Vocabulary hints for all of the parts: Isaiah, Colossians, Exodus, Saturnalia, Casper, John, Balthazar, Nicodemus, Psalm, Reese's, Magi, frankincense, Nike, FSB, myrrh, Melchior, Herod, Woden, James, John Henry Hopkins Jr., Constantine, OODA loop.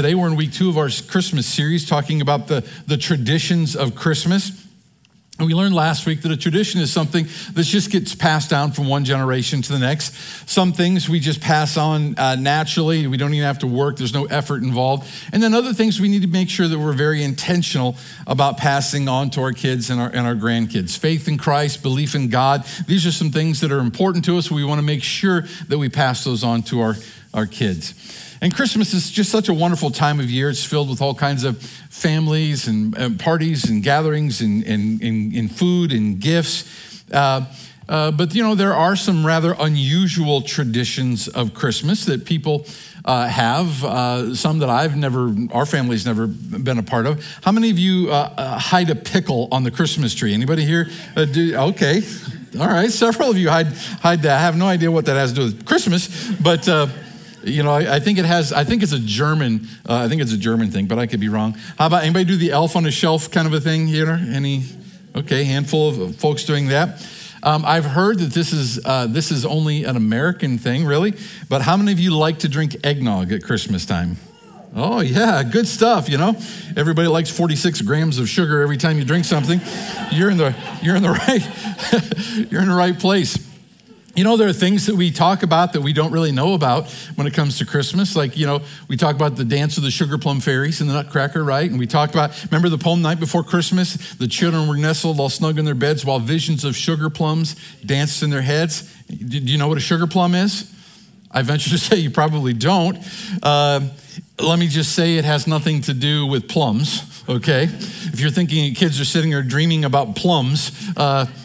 Today we're in week 2 of our Christmas series talking about the traditions of Christmas. And we learned last week that a tradition is something that just gets passed down from one generation to the next. Some things we just pass on naturally. We don't even have to work. There's no effort involved. And then other things we need to make sure that we're very intentional about passing on to our kids and our grandkids. Faith in Christ, belief in God. These are some things that are important to us. We want to make sure that we pass those on to our kids. And Christmas is just such a wonderful time of year. It's filled with all kinds of families and parties and gatherings and food and gifts. But, you know, there are some rather unusual traditions of Christmas that people have, some that our family's never been a part of. How many of you hide a pickle on the Christmas tree? Anybody here? Okay. All right. Several of you hide that. I have no idea what that has to do with Christmas, but... You know, I think it's a German thing, but I could be wrong. How about anybody do the elf on a shelf kind of a thing here? Okay, handful of folks doing that. I've heard that this is only an American thing, really. But how many of you like to drink eggnog at Christmas time? Oh yeah, good stuff, you know. Everybody likes 46 grams of sugar every time you drink something. You're in the right place. You know, there are things that we talk about that we don't really know about when it comes to Christmas. Like, you know, we talk about the dance of the sugar plum fairies and the Nutcracker, right? And we talked about, remember the poem Night Before Christmas? The children were nestled all snug in their beds while visions of sugar plums danced in their heads. Do you know what a sugar plum is? I venture to say you probably don't. Let me just say it has nothing to do with plums, okay? If you're thinking kids are sitting there dreaming about plums,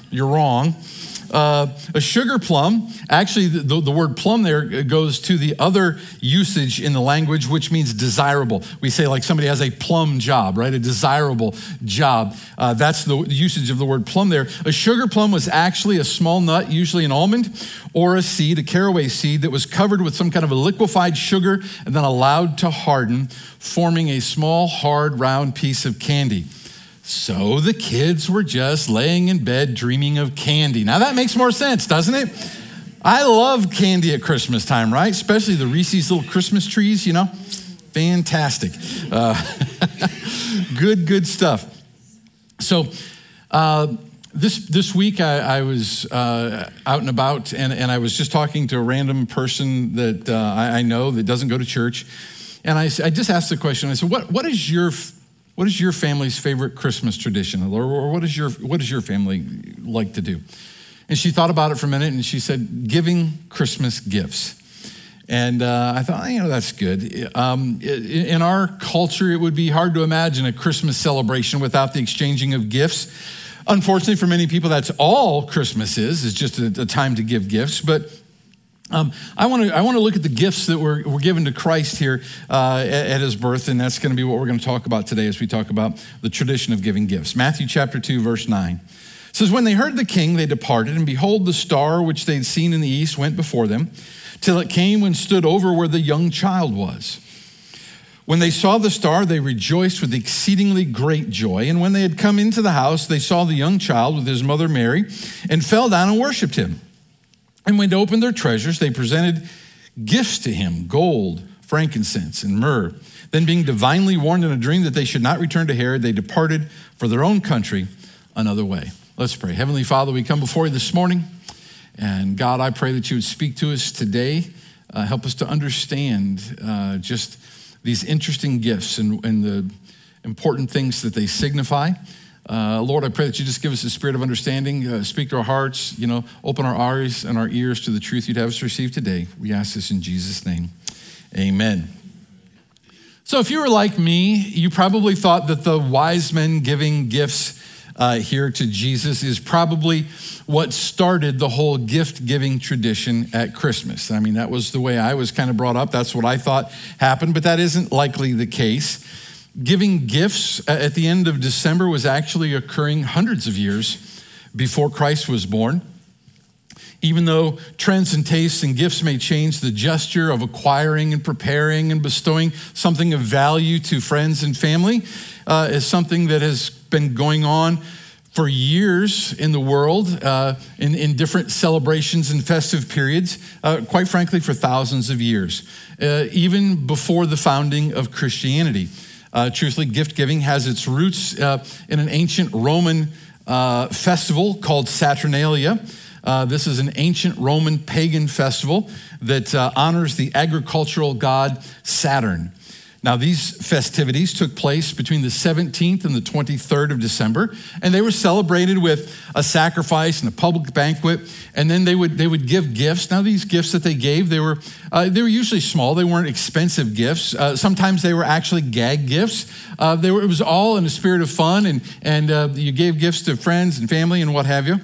you're wrong. A sugar plum, actually the word plum there goes to the other usage in the language, which means desirable. We say like somebody has a plum job, right? A desirable job. That's the usage of the word plum there. A sugar plum was actually a small nut, usually an almond, or a seed, a caraway seed that was covered with some kind of a liquefied sugar and then allowed to harden, forming a small, hard, round piece of candy. So the kids were just laying in bed dreaming of candy. Now that makes more sense, doesn't it? I love candy at Christmas time, right? Especially the Reese's little Christmas trees, you know? Fantastic. Good stuff. So this week I was out and about and I was just talking to a random person that I know that doesn't go to church. And I just asked the question. I said, what is your family's favorite Christmas tradition? Or what does your family like to do? And she thought about it for a minute, and she said, giving Christmas gifts. And I thought, you know, that's good. In our culture, it would be hard to imagine a Christmas celebration without the exchanging of gifts. Unfortunately, for many people, that's all Christmas is just a time to give gifts. But I want to look at the gifts that were given to Christ here at his birth, and that's going to be what we're going to talk about today as we talk about the tradition of giving gifts. Matthew chapter 2, verse 9. It says, "When they heard the king, they departed, and behold, the star which they had seen in the east went before them, till it came and stood over where the young child was. When they saw the star, they rejoiced with exceedingly great joy. And when they had come into the house, they saw the young child with his mother Mary, and fell down and worshipped him. And when they opened their treasures, they presented gifts to him, gold, frankincense, and myrrh. Then being divinely warned in a dream that they should not return to Herod, they departed for their own country another way." Let's pray. Heavenly Father, we come before you this morning. And God, I pray that you would speak to us today. Help us to understand just these interesting gifts and the important things that they signify. Lord, I pray that you just give us a spirit of understanding, speak to our hearts, you know, open our eyes and our ears to the truth you'd have us receive today. We ask this in Jesus' name. Amen. So if you were like me, you probably thought that the wise men giving gifts here to Jesus is probably what started the whole gift-giving tradition at Christmas. I mean, that was the way I was kind of brought up. That's what I thought happened, but that isn't likely the case. Giving gifts at the end of December was actually occurring hundreds of years before Christ was born. Even though trends and tastes and gifts may change, the gesture of acquiring and preparing and bestowing something of value to friends and family is something that has been going on for years in the world, in different celebrations and festive periods, quite frankly, for thousands of years, even before the founding of Christianity. Truthfully, gift-giving has its roots in an ancient Roman festival called Saturnalia. This is an ancient Roman pagan festival that honors the agricultural god Saturn. Now, these festivities took place between the 17th and the 23rd of December, and they were celebrated with a sacrifice and a public banquet, and then they would give gifts. Now, these gifts that they gave, they were usually small. They weren't expensive gifts. Sometimes they were actually gag gifts. It was all in a spirit of fun, and you gave gifts to friends and family and what have you.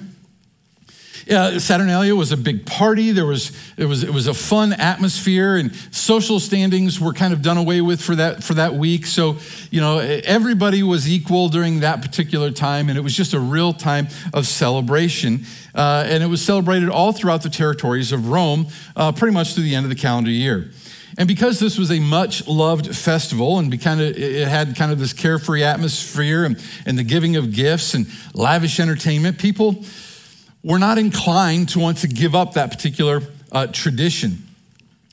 Saturnalia was a big party. It was a fun atmosphere, and social standings were kind of done away with for that week. So, everybody was equal during that particular time, and it was just a real time of celebration. And it was celebrated all throughout the territories of Rome, pretty much through the end of the calendar year. And because this was a much-loved festival, and it had kind of this carefree atmosphere, and the giving of gifts and lavish entertainment, people were not inclined to want to give up that particular tradition.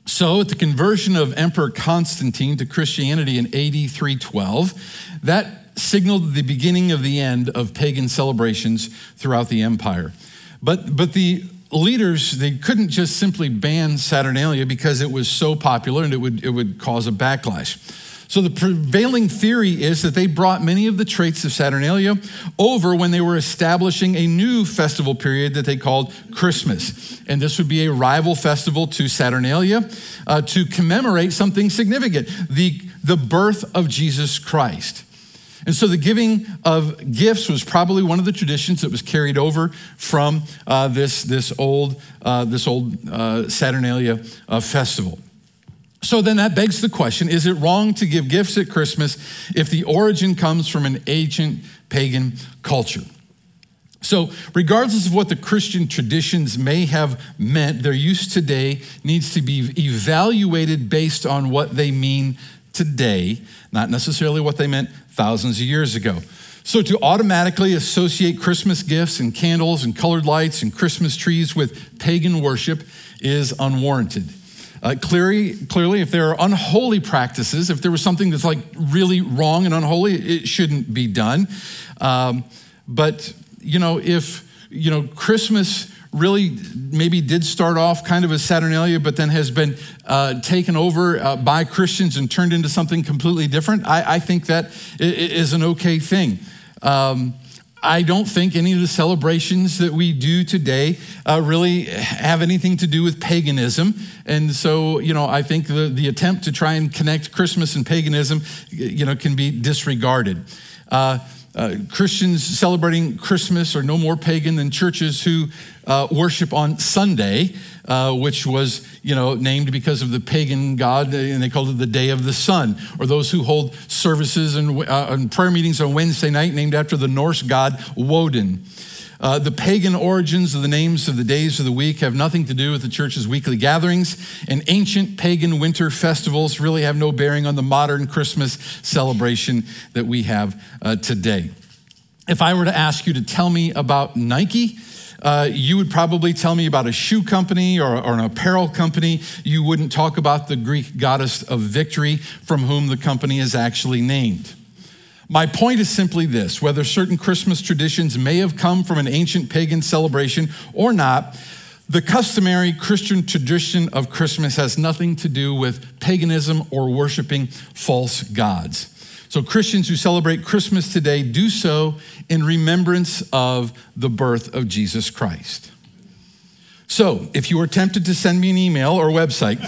So at the conversion of Emperor Constantine to Christianity in AD 312, that signaled the beginning of the end of pagan celebrations throughout the empire. But the leaders, they couldn't just simply ban Saturnalia because it was so popular and it would cause a backlash. So the prevailing theory is that they brought many of the traits of Saturnalia over when they were establishing a new festival period that they called Christmas. And this would be a rival festival to Saturnalia to commemorate something significant, the birth of Jesus Christ. And so the giving of gifts was probably one of the traditions that was carried over from this old Saturnalia festival. So then that begs the question, is it wrong to give gifts at Christmas if the origin comes from an ancient pagan culture? So regardless of what the Christian traditions may have meant, their use today needs to be evaluated based on what they mean today, not necessarily what they meant thousands of years ago. So to automatically associate Christmas gifts and candles and colored lights and Christmas trees with pagan worship is unwarranted. Clearly, if there are unholy practices, if there was something that's like really wrong and unholy, it shouldn't be done. But if Christmas really maybe did start off kind of as Saturnalia, but then has been taken over by Christians and turned into something completely different, I think that is an okay thing. I don't think any of the celebrations that we do today really have anything to do with paganism. And so, I think the attempt to try and connect Christmas and paganism, can be disregarded. Christians celebrating Christmas are no more pagan than churches who worship on Sunday, which was, named because of the pagan god, and they called it the Day of the Sun, or those who hold services and prayer meetings on Wednesday night named after the Norse god Woden. The pagan origins of the names of the days of the week have nothing to do with the church's weekly gatherings, and ancient pagan winter festivals really have no bearing on the modern Christmas celebration that we have today. If I were to ask you to tell me about Nike, you would probably tell me about a shoe company or an apparel company. You wouldn't talk about the Greek goddess of victory from whom the company is actually named. My point is simply this: whether certain Christmas traditions may have come from an ancient pagan celebration or not, the customary Christian tradition of Christmas has nothing to do with paganism or worshiping false gods. So Christians who celebrate Christmas today do so in remembrance of the birth of Jesus Christ. So if you are tempted to send me an email or website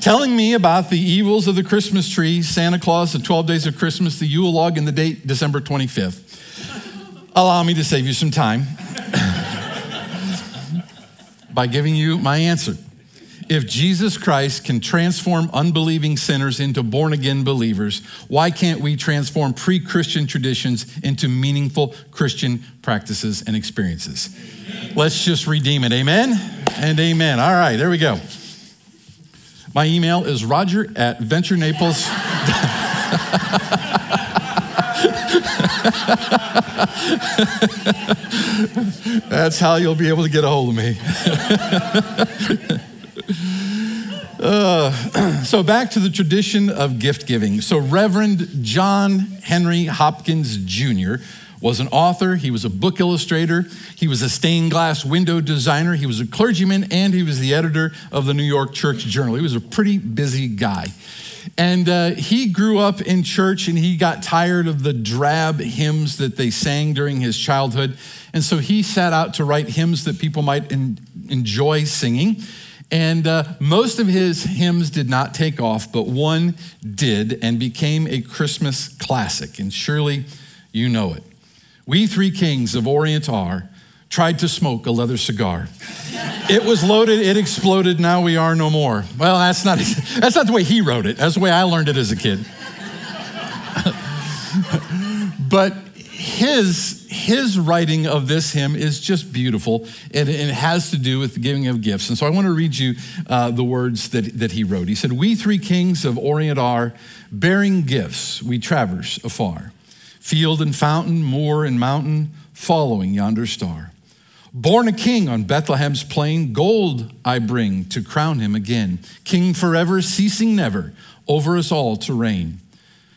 telling me about the evils of the Christmas tree, Santa Claus, the 12 Days of Christmas, the Yule log, and the date December 25th, allow me to save you some time by giving you my answer. If Jesus Christ can transform unbelieving sinners into born-again believers, why can't we transform pre-Christian traditions into meaningful Christian practices and experiences? Amen. Let's just redeem it. Amen and amen. All right, there we go. My email is roger@VentureNaples.com. That's how you'll be able to get a hold of me. So back to the tradition of gift giving. So Reverend John Henry Hopkins Jr. was an author. He was a book illustrator. He was a stained glass window designer. He was a clergyman, and he was the editor of the New York Church Journal. He was a pretty busy guy. And he grew up in church, and he got tired of the drab hymns that they sang during his childhood. And so he set out to write hymns that people might enjoy singing. And most of his hymns did not take off, but one did and became a Christmas classic. And surely you know it. We three kings of Orient are, tried to smoke a leather cigar. It was loaded, it exploded, now we are no more. Well, that's not the way he wrote it. That's the way I learned it as a kid. But his writing of this hymn is just beautiful, and it has to do with the giving of gifts. And so I want to read you the words that he wrote. He said, "We three kings of Orient are, bearing gifts we traverse afar. Field and fountain, moor and mountain, following yonder star. Born a king on Bethlehem's plain, gold I bring to crown him again. King forever, ceasing never, over us all to reign.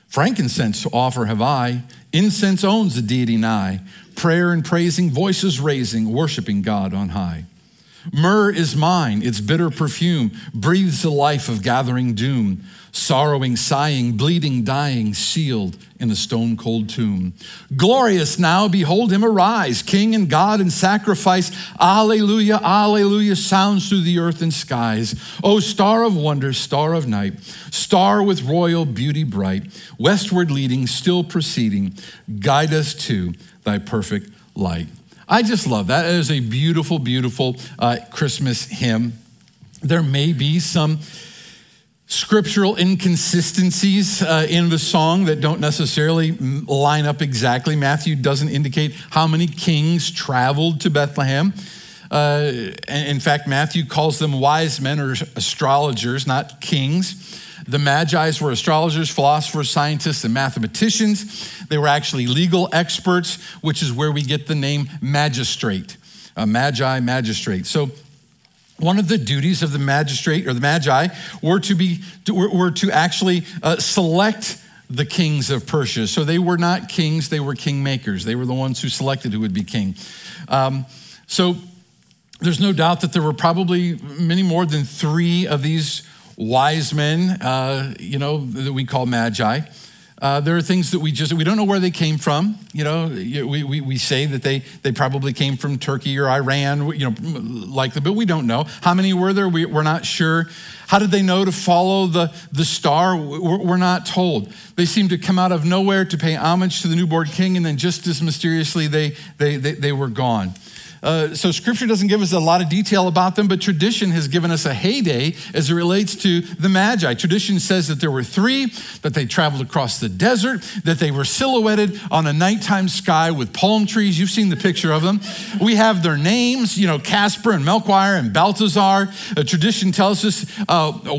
Frankincense to offer have I, incense owns the deity nigh, prayer and praising, voices raising, worshiping God on high. Myrrh is mine, its bitter perfume breathes the life of gathering doom. Sorrowing, sighing, bleeding, dying, sealed in a stone-cold tomb. Glorious now, behold him arise, King and God in sacrifice. Alleluia, alleluia, sounds through the earth and skies. O star of wonder, star of night, star with royal beauty bright, westward leading, still proceeding, guide us to thy perfect light." I just love that. It is a beautiful, beautiful Christmas hymn. There may be some scriptural inconsistencies in the song that don't necessarily line up exactly. Matthew doesn't indicate how many kings traveled to Bethlehem. In fact, Matthew calls them wise men or astrologers, not kings. The Magi's were astrologers, philosophers, scientists, and mathematicians. They were actually legal experts, which is where we get the name magistrate, Magi, magistrate. So one of the duties of the magistrate or the Magi were to actually select the kings of Persia. So they were not kings, they were kingmakers. They were the ones who selected who would be king. So there's no doubt that there were probably many more than three of these wise men, that we call Magi. There are things that we don't know where they came from. We say that they probably came from Turkey or Iran, but we don't know. How many were there? We're not sure. How did they know to follow the star? We're not told. They seem to come out of nowhere to pay homage to the newborn king, and then just as mysteriously, they were gone. So scripture doesn't give us a lot of detail about them, but tradition has given us a heyday as it relates to the Magi. Tradition says that there were three, that they traveled across the desert, that they were silhouetted on a nighttime sky with palm trees. You've seen the picture of them. We have their names, Casper and Melchior and Balthazar. Tradition tells us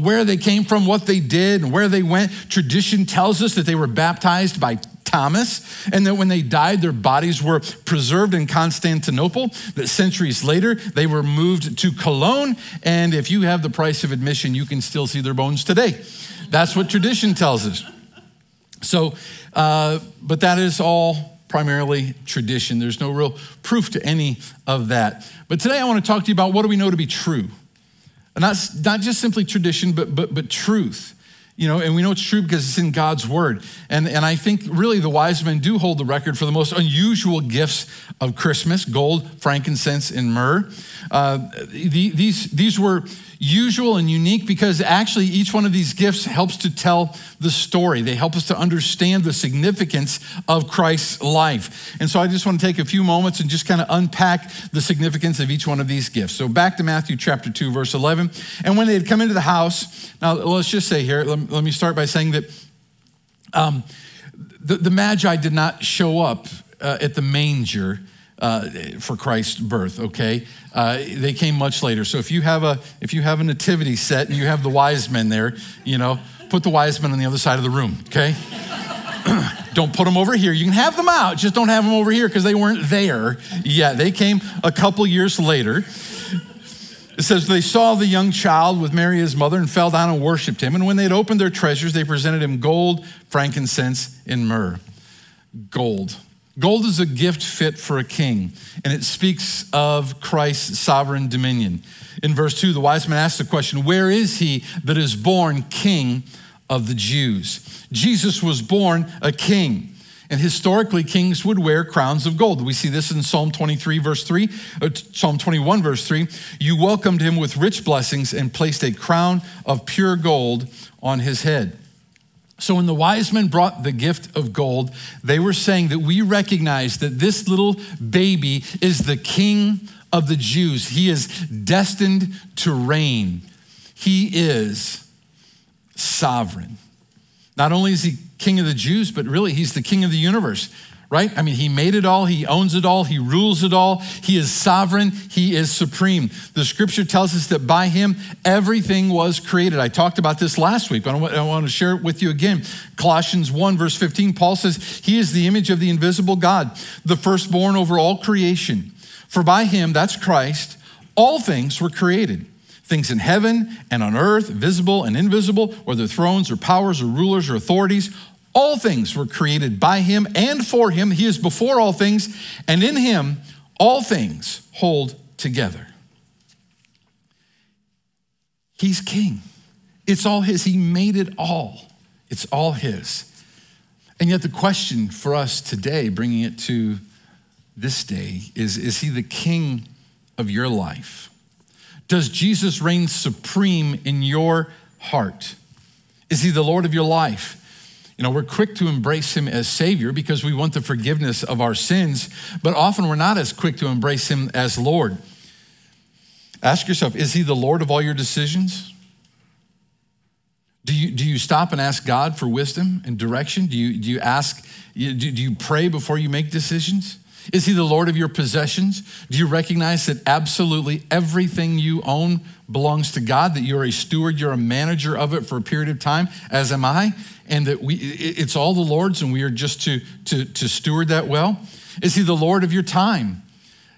where they came from, what they did, and where they went. Tradition tells us that they were baptized by Thomas, and that when they died, their bodies were preserved in Constantinople, that centuries later, they were moved to Cologne, and if you have the price of admission, you can still see their bones today. That's what tradition tells us. So, but that is all primarily tradition. There's no real proof to any of that. But today I want to talk to you about what do we know to be true? And not just simply tradition, but truth. And we know it's true because it's in God's word. And I think really the wise men do hold the record for the most unusual gifts of Christmas: gold, frankincense, and myrrh. These were usual and unique because actually each one of these gifts helps to tell the story. They help us to understand the significance of Christ's life. And so I just want to take a few moments and just kind of unpack the significance of each one of these gifts. So back to Matthew chapter 2, verse 11. "And when they had come into the house," now let's just say here, let me start by saying that the Magi did not show up at the manger for Christ's birth, okay? They came much later. So if you have a nativity set and you have the wise men there, put the wise men on the other side of the room, okay? Don't put them over here. You can have them out. Just don't have them over here because they weren't there yet. They came a couple years later. It says, they saw the young child with Mary, his mother, and fell down and worshiped him. And when they'd opened their treasures, they presented him gold, frankincense, and myrrh. Gold. Gold is a gift fit for a king, and it speaks of Christ's sovereign dominion. In verse 2, the wise man asked the question, where is he that is born king of the Jews? Jesus was born a king. And historically, kings would wear crowns of gold. We see this in Psalm 21, verse 3. You welcomed him with rich blessings and placed a crown of pure gold on his head. So when the wise men brought the gift of gold, they were saying that we recognize that this little baby is the king of the Jews. He is destined to reign. He is sovereign. Not only is he king of the Jews, but really he's the king of the universe, right? I mean, he made it all, he owns it all, he rules it all, he is sovereign, he is supreme. The scripture tells us that by him, everything was created. I talked about this last week, but I want to share it with you again. Colossians 1 verse 15, Paul says, he is the image of the invisible God, the firstborn over all creation. For by him, that's Christ, all things were created. Things in heaven and on earth, visible and invisible, whether thrones or powers or rulers or authorities, all things were created by him and for him. He is before all things, and in him all things hold together. He's king. It's all his. He made it all. It's all his. And yet the question for us today, bringing it to this day, is he the king of your life? Does Jesus reign supreme in your heart? Is he the Lord of your life? You know, we're quick to embrace him as Savior because we want the forgiveness of our sins, but often we're not as quick to embrace him as Lord. Ask yourself, is he the Lord of all your decisions? Do you stop and ask God for wisdom and direction? Do you pray before you make decisions? Is he the Lord of your possessions? Do you recognize that absolutely everything you own belongs to God, that you're a steward, you're a manager of it for a period of time, as am I, and that it's all the Lord's and we are just to steward that well? Is he the Lord of your time?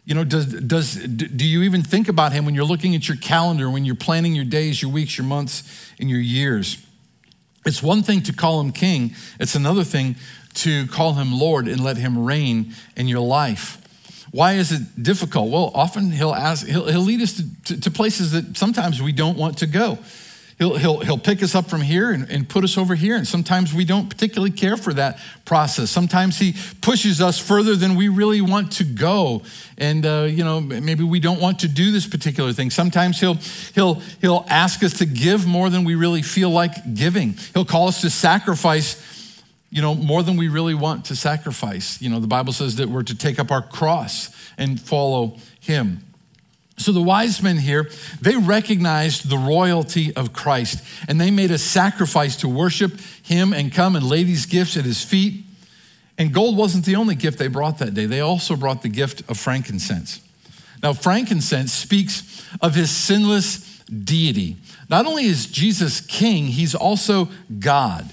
You know, do you even think about him when you're looking at your calendar, when you're planning your days, your weeks, your months, and your years? It's one thing to call him king. It's another thing to call him Lord and let him reign in your life. Why is it difficult? Well, often he'll lead us to places that sometimes we don't want to go. He'll pick us up from here and put us over here, and sometimes we don't particularly care for that process. Sometimes he pushes us further than we really want to go, and maybe we don't want to do this particular thing. Sometimes he'll ask us to give more than we really feel like giving. He'll call us to sacrifice more than we really want to sacrifice. The Bible says that we're to take up our cross and follow him. So the wise men here, they recognized the royalty of Christ, and they made a sacrifice to worship him and come and lay these gifts at his feet. And gold wasn't the only gift they brought that day. They also brought the gift of frankincense. Now, frankincense speaks of his sinless deity. Not only is Jesus king, he's also God.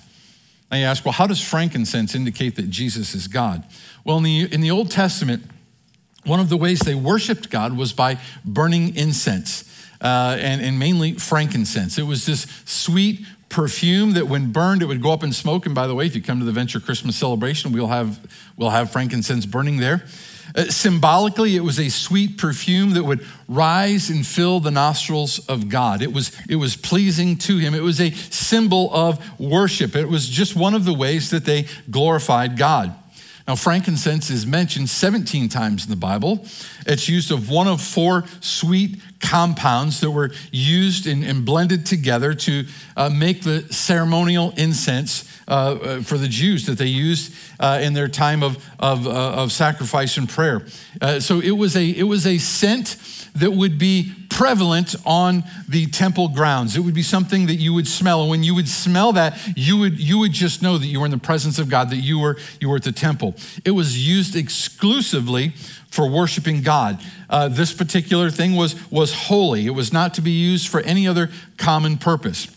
Now you ask, well, how does frankincense indicate that Jesus is God? Well, in the Old Testament, one of the ways they worshiped God was by burning incense, and mainly frankincense. It was this sweet perfume that when burned, it would go up in smoke. And by the way, if you come to the Venture Christmas celebration, we'll have frankincense burning there. Symbolically, it was a sweet perfume that would rise and fill the nostrils of God. It was pleasing to him. It was a symbol of worship. It was just one of the ways that they glorified God. Now, frankincense is mentioned 17 times in the Bible. It's used of one of four sweet compounds that were used and blended together to make the ceremonial incense for the Jews that they used in their time of sacrifice and prayer. So it was a scent that would be prevalent on the temple grounds. It would be something that you would smell, and when you would smell that, you would just know that you were in the presence of God, that you were at the temple. It was used exclusively for worshiping God. This particular thing was holy. It was not to be used for any other common purpose.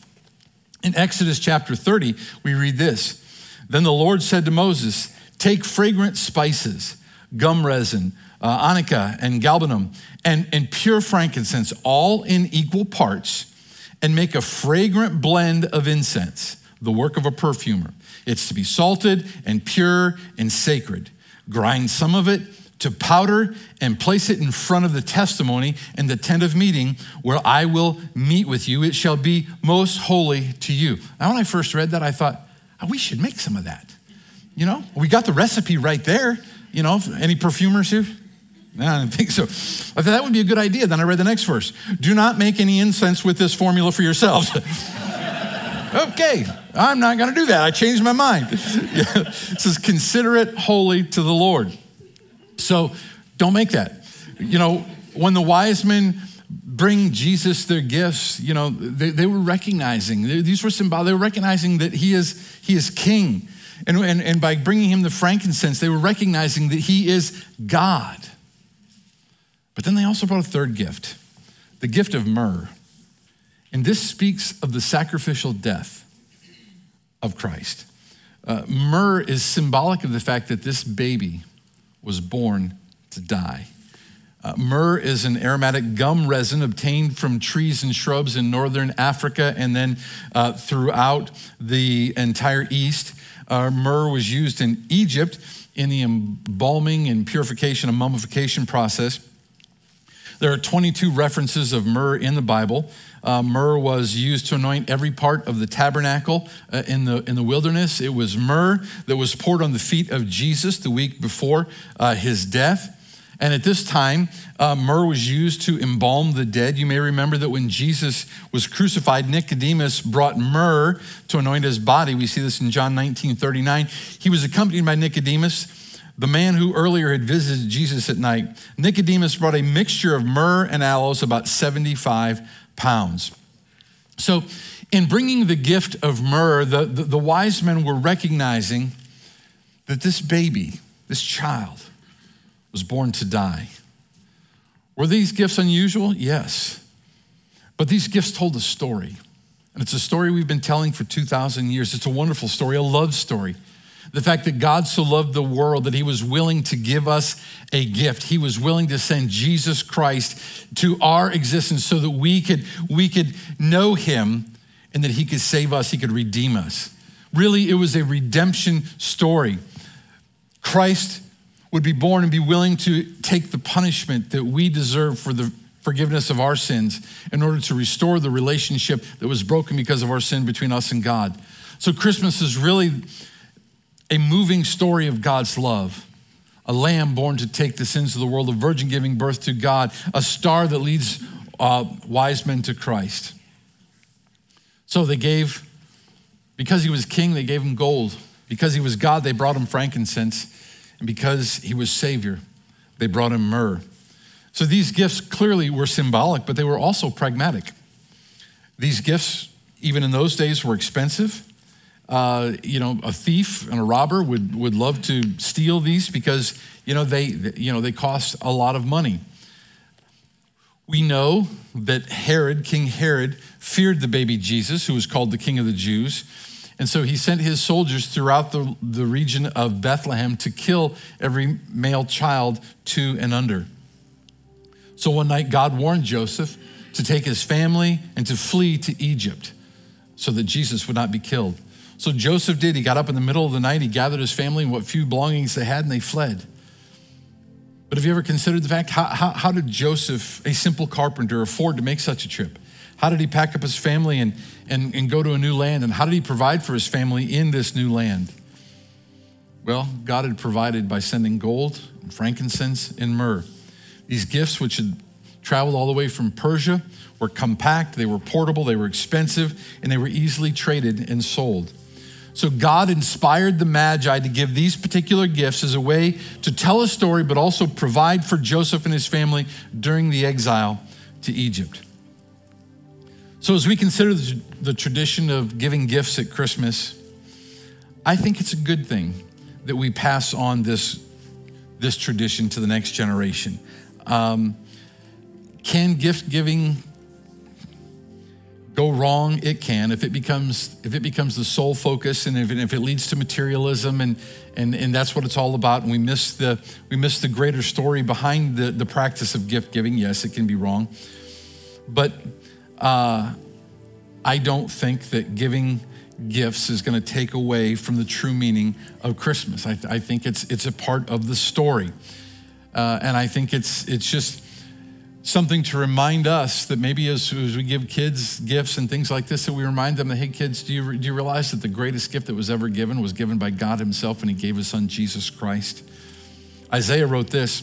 In Exodus chapter 30, we read this. Then the Lord said to Moses, take fragrant spices, gum resin, onica and galbanum, and pure frankincense, all in equal parts, and make a fragrant blend of incense, the work of a perfumer. It's to be salted and pure and sacred. Grind some of it to powder and place it in front of the testimony and the tent of meeting where I will meet with you. It shall be most holy to you. Now, when I first read that, I thought, oh, we should make some of that. You know, we got the recipe right there. You know, any perfumers here? No, I don't think so. I thought that would be a good idea. Then I read the next verse. Do not make any incense with this formula for yourselves. Okay, I'm not going to do that. I changed my mind. It says, consider it holy to the Lord. So don't make that. You know, when the wise men bring Jesus their gifts, you know, they were recognizing, these were symbolic, they were recognizing that he is king. And by bringing him the frankincense, they were recognizing that he is God. But then they also brought a third gift, the gift of myrrh. And this speaks of the sacrificial death of Christ. Myrrh is symbolic of the fact that this baby was born to die. Myrrh is an aromatic gum resin obtained from trees and shrubs in northern Africa and then throughout the entire East. Myrrh was used in Egypt in the embalming and purification and mummification process. There are 22 references of myrrh in the Bible. Myrrh was used to anoint every part of the tabernacle in the wilderness. It was myrrh that was poured on the feet of Jesus the week before his death. And at this time, myrrh was used to embalm the dead. You may remember that when Jesus was crucified, Nicodemus brought myrrh to anoint his body. We see this in John 19:39. He was accompanied by Nicodemus, the man who earlier had visited Jesus at night. Nicodemus brought a mixture of myrrh and aloes, about 75 pounds. So in bringing the gift of myrrh, the wise men were recognizing that this baby, this child, was born to die. Were these gifts unusual? Yes. But these gifts told a story. And it's a story we've been telling for 2,000 years. It's a wonderful story, a love story. The fact that God so loved the world that he was willing to give us a gift. He was willing to send Jesus Christ to our existence so that we could know him and that he could save us, he could redeem us. Really, it was a redemption story. Christ would be born and be willing to take the punishment that we deserve for the forgiveness of our sins in order to restore the relationship that was broken because of our sin between us and God. So Christmas is really a moving story of God's love, a lamb born to take the sins of the world, a virgin giving birth to God, a star that leads wise men to Christ. So they gave, because he was king, they gave him gold. Because he was God, they brought him frankincense. And because he was Savior, they brought him myrrh. So these gifts clearly were symbolic, but they were also pragmatic. These gifts, even in those days, were expensive. You know, a thief and a robber would love to steal these because, you know, they cost a lot of money. We know that Herod, King Herod, feared the baby Jesus, who was called the King of the Jews. And so he sent his soldiers throughout the region of Bethlehem to kill every male child 2 and under. So one night God warned Joseph to take his family and to flee to Egypt so that Jesus would not be killed. So Joseph did. He got up in the middle of the night. He gathered his family and what few belongings they had, and they fled. But have you ever considered the fact, how did Joseph, a simple carpenter, afford to make such a trip? How did he pack up his family and go to a new land? And how did he provide for his family in this new land? Well, God had provided by sending gold, and frankincense, and myrrh. These gifts, which had traveled all the way from Persia, were compact, they were portable, they were expensive, and they were easily traded and sold. So God inspired the Magi to give these particular gifts as a way to tell a story, but also provide for Joseph and his family during the exile to Egypt. So as we consider the tradition of giving gifts at Christmas, I think it's a good thing that we pass on this tradition to the next generation. Can gift giving go wrong, it can. If it becomes the sole focus, and if it leads to materialism, and that's what it's all about, and we miss the greater story behind the practice of gift giving. Yes, it can be wrong, but I don't think that giving gifts is going to take away from the true meaning of Christmas. I think it's a part of the story, and I think it's just something to remind us that maybe as we give kids gifts and things like this, that we remind them that, hey, kids, do you realize that the greatest gift that was given by God himself, and he gave his son, Jesus Christ? Isaiah wrote this,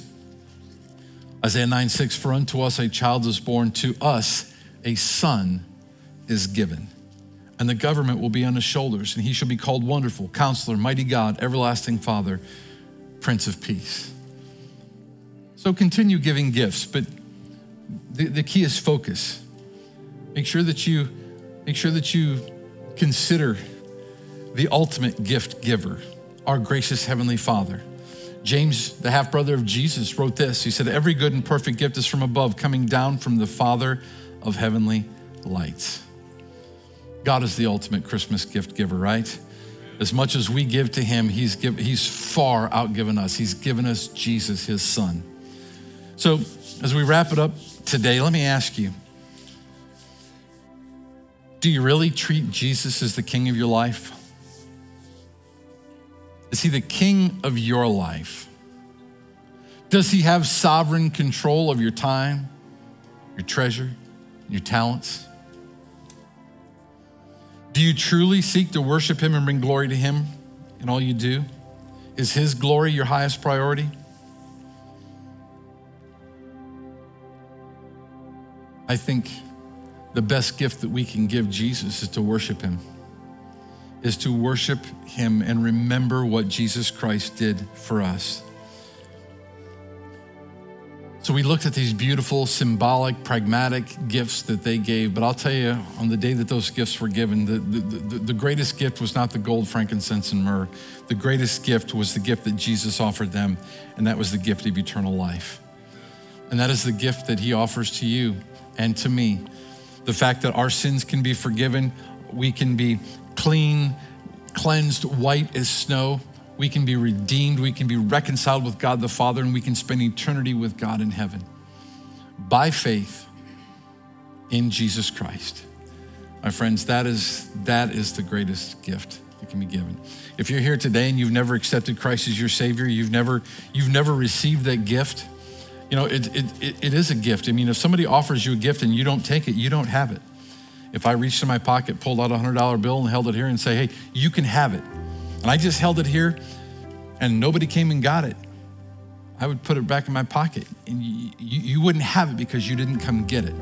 Isaiah 9:6, for unto us a child is born, to us a son is given. And the government will be on his shoulders, and he shall be called Wonderful, Counselor, Mighty God, Everlasting Father, Prince of Peace. So continue giving gifts, but the key is focus. Make sure that you consider the ultimate gift giver, our gracious Heavenly Father. James, the half-brother of Jesus, wrote this. He said, every good and perfect gift is from above, coming down from the Father of heavenly lights. God is the ultimate Christmas gift giver, right? As much as we give to him, he's far outgiven us. He's given us Jesus, his son. So as we wrap it up today, let me ask you, do you really treat Jesus as the king of your life? Is he the king of your life? Does he have sovereign control of your time, your treasure, your talents? Do you truly seek to worship him and bring glory to him in all you do? Is his glory your highest priority? I think the best gift that we can give Jesus is to worship him and remember what Jesus Christ did for us. So we looked at these beautiful, symbolic, pragmatic gifts that they gave, but I'll tell you, on the day that those gifts were given, the greatest gift was not the gold, frankincense, and myrrh. The greatest gift was the gift that Jesus offered them, and that was the gift of eternal life. And that is the gift that he offers to you and to me. The fact that our sins can be forgiven, we can be clean, cleansed, white as snow. We can be redeemed, we can be reconciled with God the Father, and we can spend eternity with God in heaven by faith in Jesus Christ. My friends, that is the greatest gift that can be given. If you're here today and you've never accepted Christ as your Savior, you've never received that gift, you know, it is a gift. I mean, if somebody offers you a gift and you don't take it, you don't have it. If I reached in my pocket, pulled out a $100 bill and held it here and say, hey, you can have it, and I just held it here and nobody came and got it, I would put it back in my pocket, and you wouldn't have it because you didn't come get it.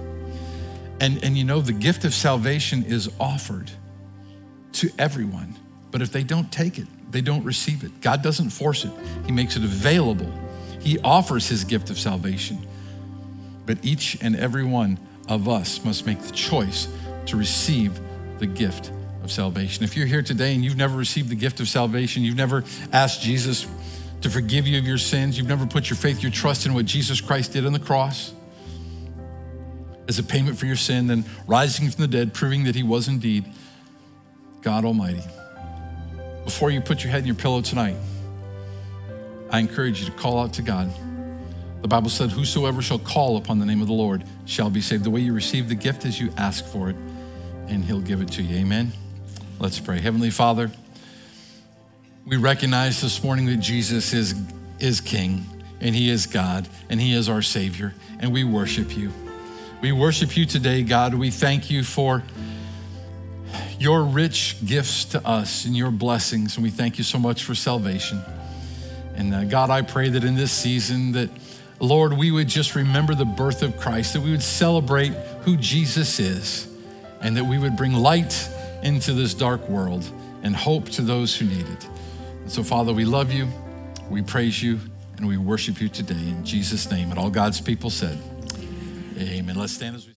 And you know, the gift of salvation is offered to everyone, but if they don't take it, they don't receive it. God doesn't force it. He makes it available. He offers his gift of salvation, but each and every one of us must make the choice to receive the gift of salvation. If you're here today and you've never received the gift of salvation, you've never asked Jesus to forgive you of your sins, you've never put your faith, your trust in what Jesus Christ did on the cross as a payment for your sin, then rising from the dead, proving that he was indeed God Almighty. Before you put your head in your pillow tonight, I encourage you to call out to God. The Bible said, whosoever shall call upon the name of the Lord shall be saved. The way you receive the gift is you ask for it, and he'll give it to you. Amen. Let's pray. Heavenly Father, we recognize this morning that Jesus is King, and he is God, and he is our Savior, and we worship you. We worship you today, God. We thank you for your rich gifts to us and your blessings, and we thank you so much for salvation. And God, I pray that in this season that, Lord, we would just remember the birth of Christ, that we would celebrate who Jesus is, and that we would bring light into this dark world and hope to those who need it. And so, Father, we love you, we praise you, and we worship you today in Jesus' name. And all God's people said, amen. Let's stand as we